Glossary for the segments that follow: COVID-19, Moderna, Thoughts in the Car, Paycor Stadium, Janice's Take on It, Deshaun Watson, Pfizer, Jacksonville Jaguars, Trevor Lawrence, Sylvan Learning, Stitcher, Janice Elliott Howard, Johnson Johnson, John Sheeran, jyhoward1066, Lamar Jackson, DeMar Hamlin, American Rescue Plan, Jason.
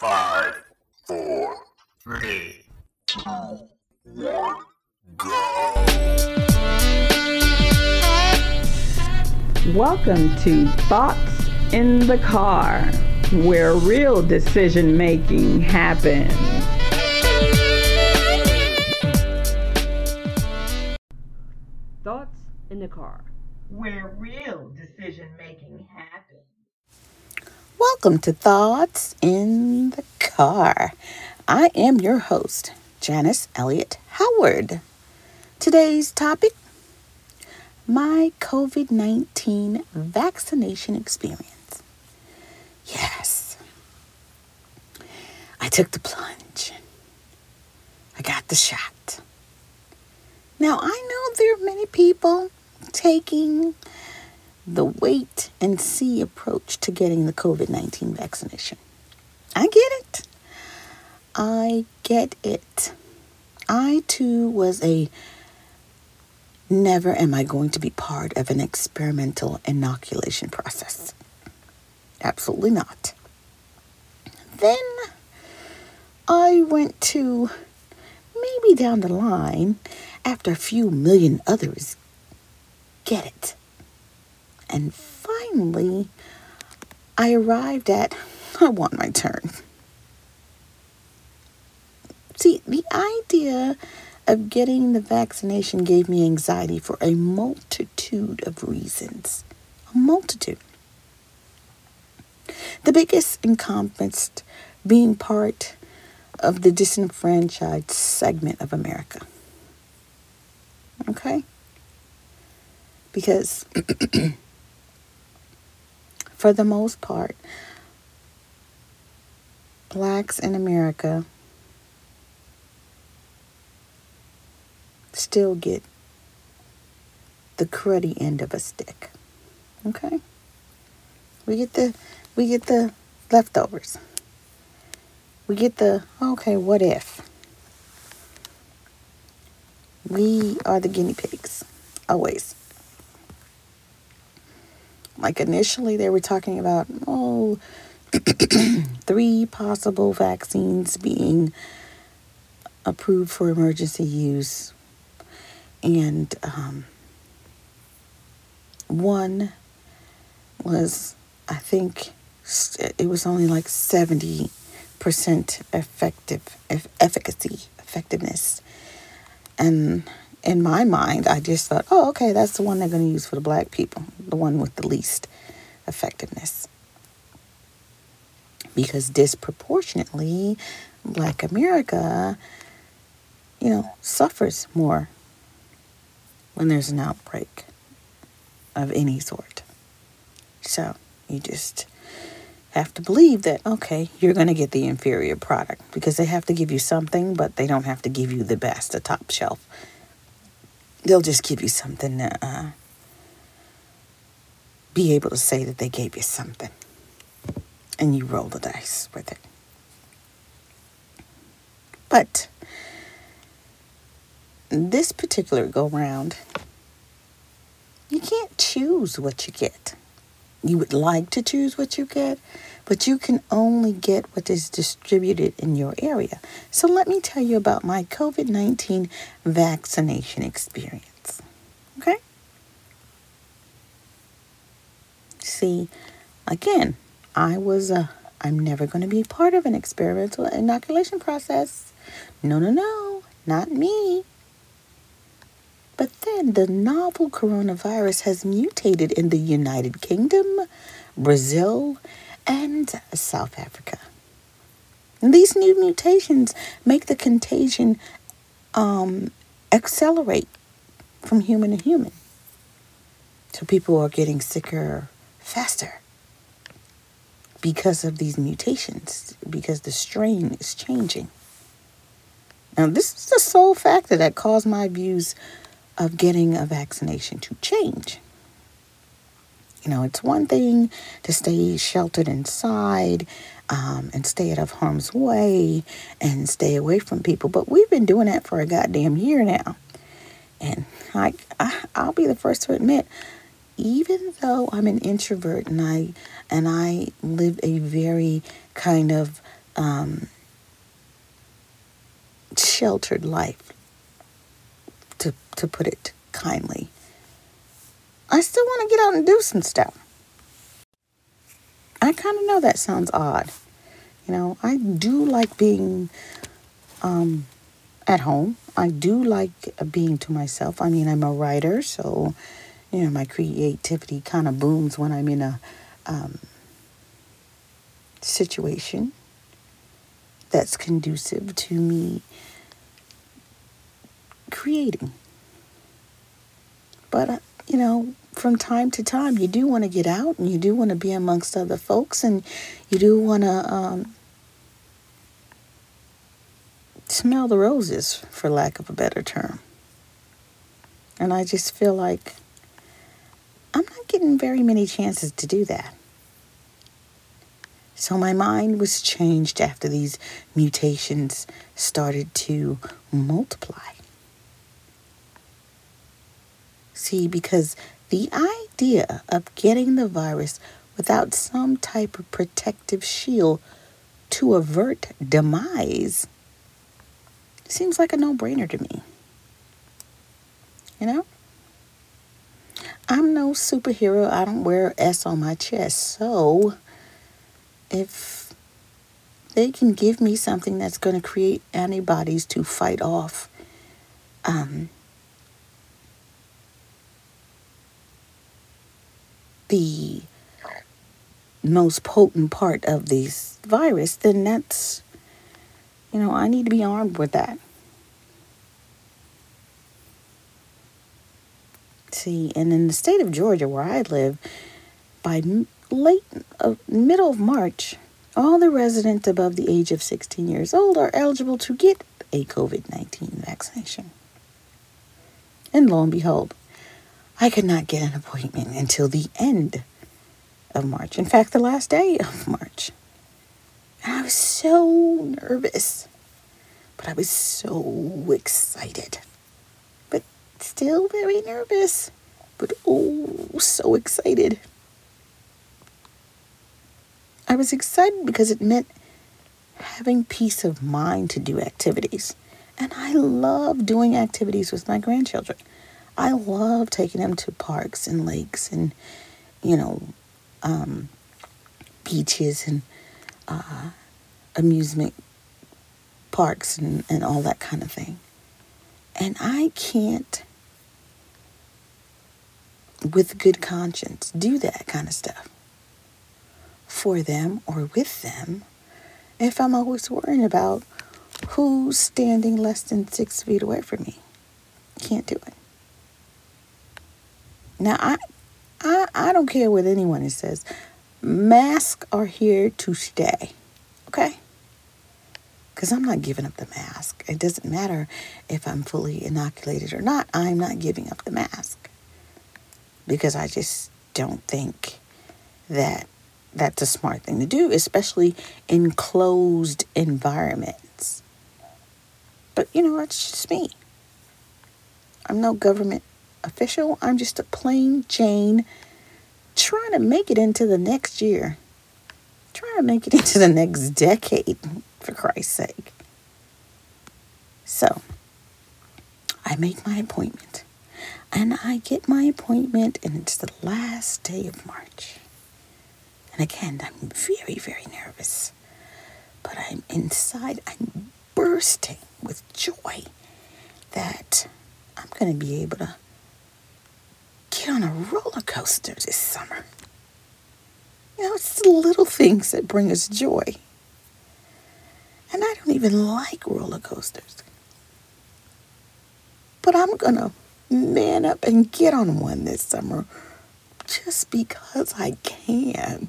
5, 4, 3, 2, 1, go. Welcome to Thoughts in the Car, where real decision making happens. Thoughts in the Car, where real decision making happens. Welcome to Thoughts in the Car. I am your host, Janice Elliott Howard. Today's topic, my COVID-19 vaccination experience. Yes, I took the plunge. I got the shot. Now, I know there are many people taking the wait and see approach to getting the COVID-19 vaccination. I get it. I get it. I too was a never am I going to be part of an experimental inoculation process. Absolutely not. Then I went to maybe down the line after a few million others get it. And finally, I arrived at, I want my turn. See, the idea of getting the vaccination gave me anxiety for a multitude of reasons. A multitude. The biggest encompassed being part of the disenfranchised segment of America. Okay? Because for the most part, blacks in America still get the cruddy end of a stick. Okay? We get the leftovers. We get the, okay, what if? We are the guinea pigs. Always. Like initially they were talking about, oh, 3 possible vaccines being approved for emergency use. And one was, I think, it was only like 70% effectiveness. And in my mind, I just thought, oh, okay, that's the one they're going to use for the black people, the one with the least effectiveness. Because disproportionately, black America, you know, suffers more when there's an outbreak of any sort. So you just have to believe that, okay, you're going to get the inferior product because they have to give you something, but they don't have to give you the best, the top shelf. They'll just give you something to be able to say that they gave you something. And you roll the dice with it. But this particular go-round, you can't choose what you get. You would like to choose what you get, but you can only get what is distributed in your area. So let me tell you about my COVID-19 vaccination experience. Okay? See, again, I'm never going to be part of an experimental inoculation process. No, not me. But then the novel coronavirus has mutated in the United Kingdom, Brazil, and South Africa. And these new mutations make the contagion accelerate from human to human. So people are getting sicker faster because of these mutations, because the strain is changing. Now, this is the sole factor that caused my views of getting a vaccination to change. You know, it's one thing to stay sheltered inside and stay out of harm's way and stay away from people. But we've been doing that for a goddamn year now. And I'll be the first to admit, even though I'm an introvert and I live a very kind of sheltered life, to put it kindly. I still want to get out and do some stuff. I kind of know that sounds odd. You know, I do like being at home. I do like being to myself. I mean, I'm a writer, so, you know, my creativity kind of booms when I'm in a situation that's conducive to me creating. But, you know, from time to time, you do want to get out and you do want to be amongst other folks and you do want to smell the roses, for lack of a better term. And I just feel like I'm not getting very many chances to do that. So my mind was changed after these mutations started to multiply. See, because the idea of getting the virus without some type of protective shield to avert demise seems like a no-brainer to me. You know? I'm no superhero. I don't wear S on my chest. So if they can give me something that's going to create antibodies to fight off the most potent part of this virus, then that's, you know, I need to be armed with that. See, and in the state of Georgia where I live, by middle of March, all the residents above the age of 16 years old are eligible to get a COVID-19 vaccination. And lo and behold, I could not get an appointment until the end of March. In fact, the last day of March. And I was so nervous, but I was so excited, but still very nervous, but oh, so excited. I was excited because it meant having peace of mind to do activities. And I love doing activities with my grandchildren. I love taking them to parks and lakes and, you know, beaches and amusement parks and all that kind of thing. And I can't, with good conscience, do that kind of stuff for them or with them if I'm always worrying about who's standing less than 6 feet away from me. Can't do it. Now, I don't care what anyone says. Masks are here to stay, okay? Because I'm not giving up the mask. It doesn't matter if I'm fully inoculated or not. I'm not giving up the mask because I just don't think that that's a smart thing to do, especially in closed environments. But, you know, that's just me. I'm no government official. I'm just a plain Jane trying to make it into the next year. Trying to make it into the next decade, for Christ's sake. So, I make my appointment. And I get my appointment, and it's the last day of March. And again, I'm very, very nervous. But I'm inside, I'm bursting with joy that I'm going to be able to get on a roller coaster this summer. You know, it's the little things that bring us joy. And I don't even like roller coasters. But I'm going to man up and get on one this summer just because I can.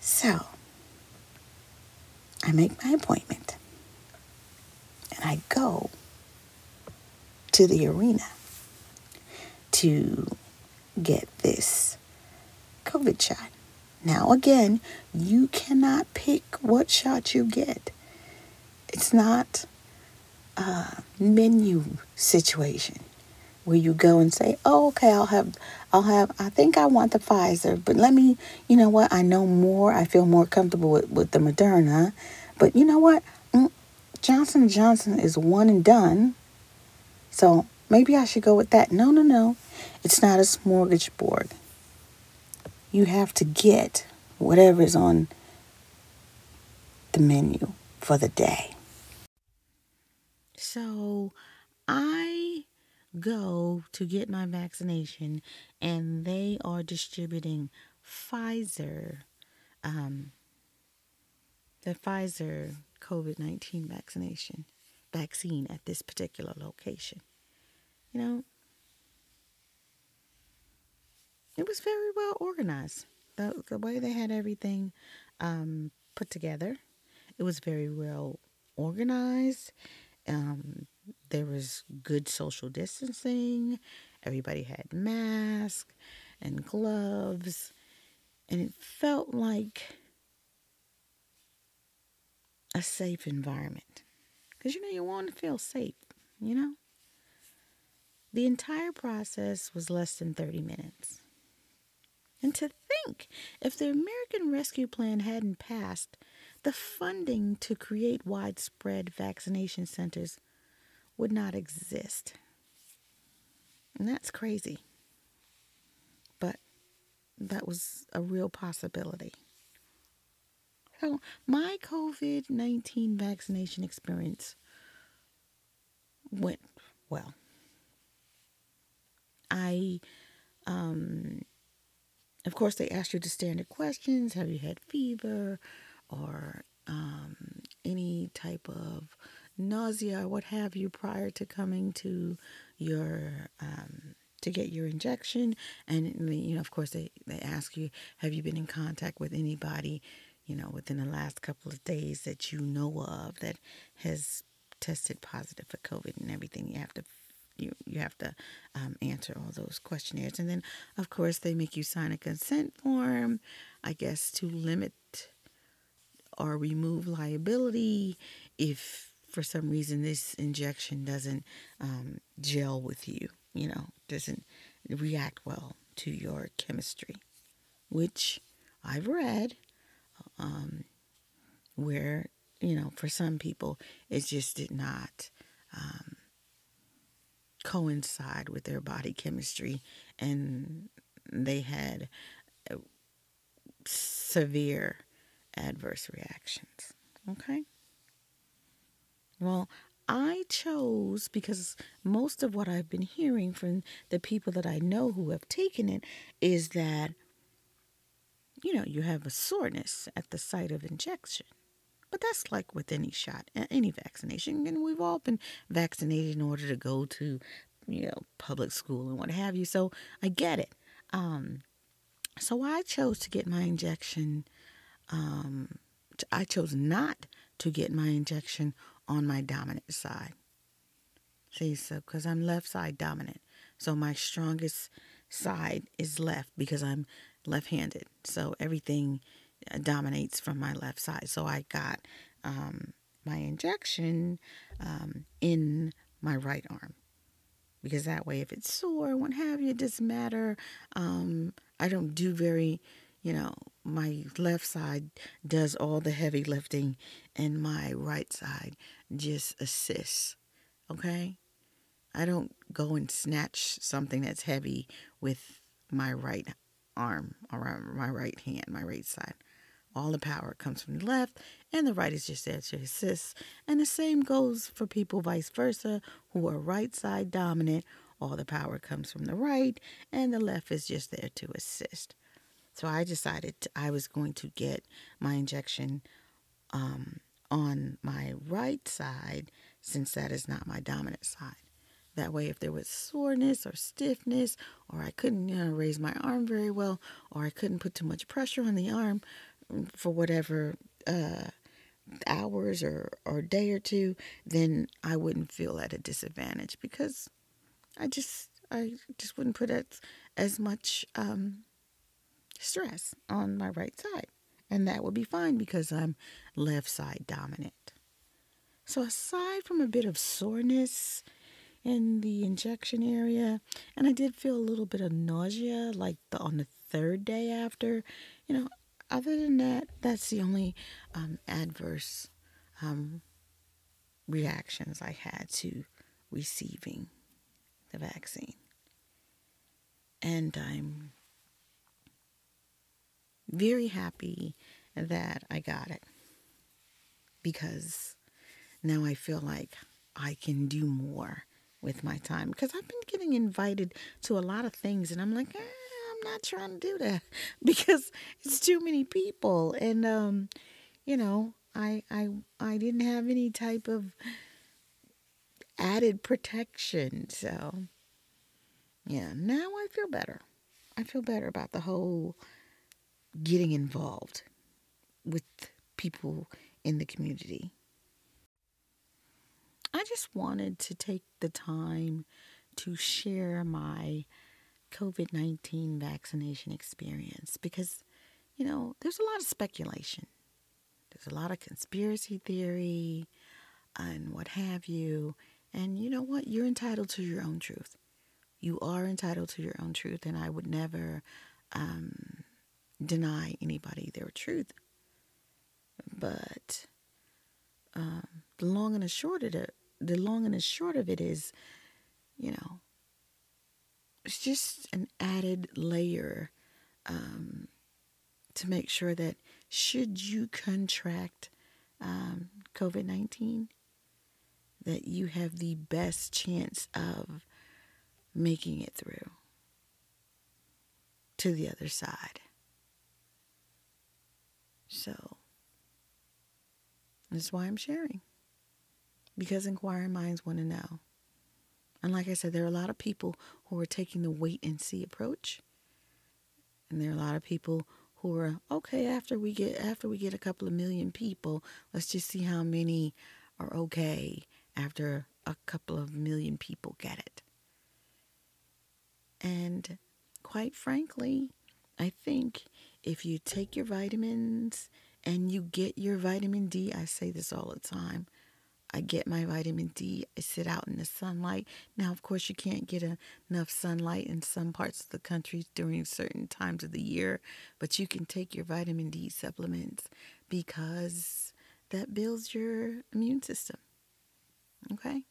So, I make my appointment and I go to the arena to get this COVID shot. Now, again, you cannot pick what shot you get. It's not a menu situation where you go and say, oh, okay, I'll have, I think I want the Pfizer, but let me, you know what, I know more, I feel more comfortable with the Moderna, but you know what, Johnson Johnson is one and done, so maybe I should go with that. No, it's not a smorgasbord. You have to get whatever is on the menu for the day. So I go to get my vaccination, and they are distributing Pfizer, the Pfizer COVID-19 vaccine at this particular location. You know, it was very well organized. The way they had everything put together, it was very well organized. There was good social distancing. Everybody had masks and gloves. And it felt like a safe environment. Because, you know, you want to feel safe, you know? The entire process was less than 30 minutes. And to think, if the American Rescue Plan hadn't passed, the funding to create widespread vaccination centers would not exist. And that's crazy. But that was a real possibility. So my COVID-19 vaccination experience went well. I, of course, they asked you the standard questions. Have you had fever or any type of nausea or what have you prior to coming to your to get your injection? And, you know, of course, they ask you, have you been in contact with anybody, you know, within the last couple of days that you know of that has tested positive for COVID and everything? You have to answer all those questionnaires. And then, of course, they make you sign a consent form, I guess, to limit or remove liability if for some reason this injection doesn't gel with you, you know, doesn't react well to your chemistry, which I've read where, you know, for some people it just did not coincide with their body chemistry, and they had severe adverse reactions. Okay? Well, I chose, because most of what I've been hearing from the people that I know who have taken it is that, you know, you have a soreness at the site of injection. But that's like with any shot, any vaccination. And we've all been vaccinated in order to go to, you know, public school and what have you. So I get it. So I chose to get my injection. I chose not to get my injection on my dominant side. See, so because I'm left side dominant. So my strongest side is left because I'm left-handed. So everything dominates from my left side. So I got my injection in my right arm, because that way, if it's sore, what have you, it doesn't matter. I don't do very, you know, my left side does all the heavy lifting and my right side just assists. Okay? I don't go and snatch something that's heavy with my right arm or my right hand, my right side. All the power comes from the left, and the right is just there to assist. And the same goes for people vice versa who are right side dominant. All the power comes from the right, and the left is just there to assist. So I decided I was going to get my injection on my right side, since that is not my dominant side. That way, if there was soreness or stiffness, or I couldn't, you know, raise my arm very well, or I couldn't put too much pressure on the arm for whatever hours or day or two, then I wouldn't feel at a disadvantage, because I just wouldn't put as much stress on my right side, and that would be fine because I'm left side dominant. So aside from a bit of soreness in the injection area, and I did feel a little bit of nausea, like on the third day after. You know, other than that, that's the only adverse reactions I had to receiving the vaccine. And I'm very happy that I got it, because now I feel like I can do more with my time, because I've been getting invited to a lot of things and I'm like, I'm not trying to do that because it's too many people. And, you know, I didn't have any type of added protection. So yeah, now I feel better. I feel better about the whole getting involved with people in the community. I just wanted to take the time to share my COVID-19 vaccination experience because, you know, there's a lot of speculation. There's a lot of conspiracy theory and what have you. And you know what? You're entitled to your own truth. You are entitled to your own truth. And I would never deny anybody their truth. But the long and the short of it is, you know, it's just an added layer to make sure that should you contract COVID-19, that you have the best chance of making it through to the other side. So that's why I'm sharing, because inquiring minds want to know. And like I said, there are a lot of people who are taking the wait and see approach. And there are a lot of people who are, okay, after we get a couple of million people, let's just see how many are okay after a couple of million people get it. And quite frankly, I think if you take your vitamins and you get your vitamin D, I say this all the time, I get my vitamin D, I sit out in the sunlight. Now, of course, you can't get enough sunlight in some parts of the country during certain times of the year, but you can take your vitamin D supplements because that builds your immune system, okay?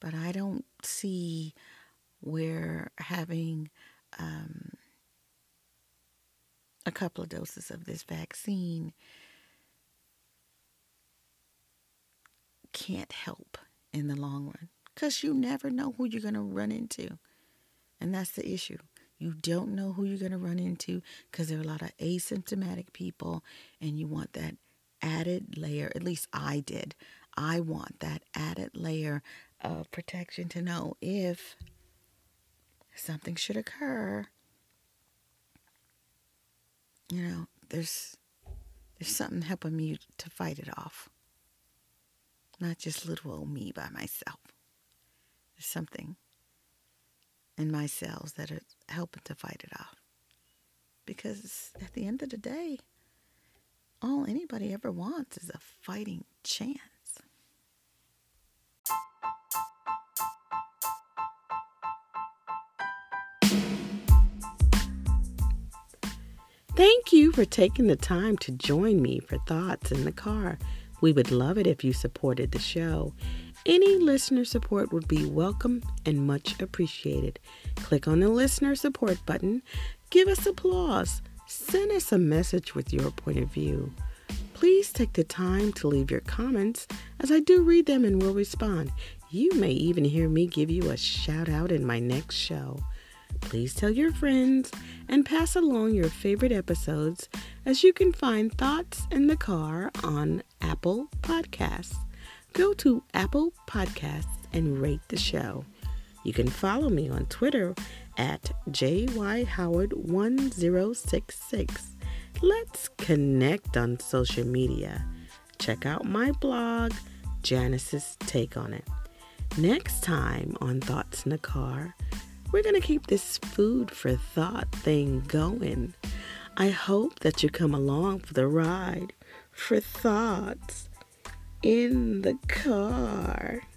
But I don't see where having a couple of doses of this vaccine can't help in the long run, because you never know who you're going to run into. And that's the issue. You don't know who you're going to run into because there are a lot of asymptomatic people, and you want that added layer. At least I did. I want that added layer of protection to know if something should occur. You know, there's something helping me to fight it off. Not just little old me by myself. There's something in my cells that are helping to fight it off. Because at the end of the day, all anybody ever wants is a fighting chance. Thank you for taking the time to join me for Thoughts in the Car. We would love it if you supported the show. Any listener support would be welcome and much appreciated. Click on the listener support button. Give us applause. Send us a message with your point of view. Please take the time to leave your comments, as I do read them and will respond. You may even hear me give you a shout out in my next show. Please tell your friends and pass along your favorite episodes, as you can find Thoughts in the Car on Apple Podcasts. Go to Apple Podcasts and rate the show. You can follow me on Twitter at jyhoward1066. Let's connect on social media. Check out my blog, Janice's Take on It. Next time on Thoughts in the Car, we're going to keep this food for thought thing going. I hope that you come along for the ride for Thoughts in the Car.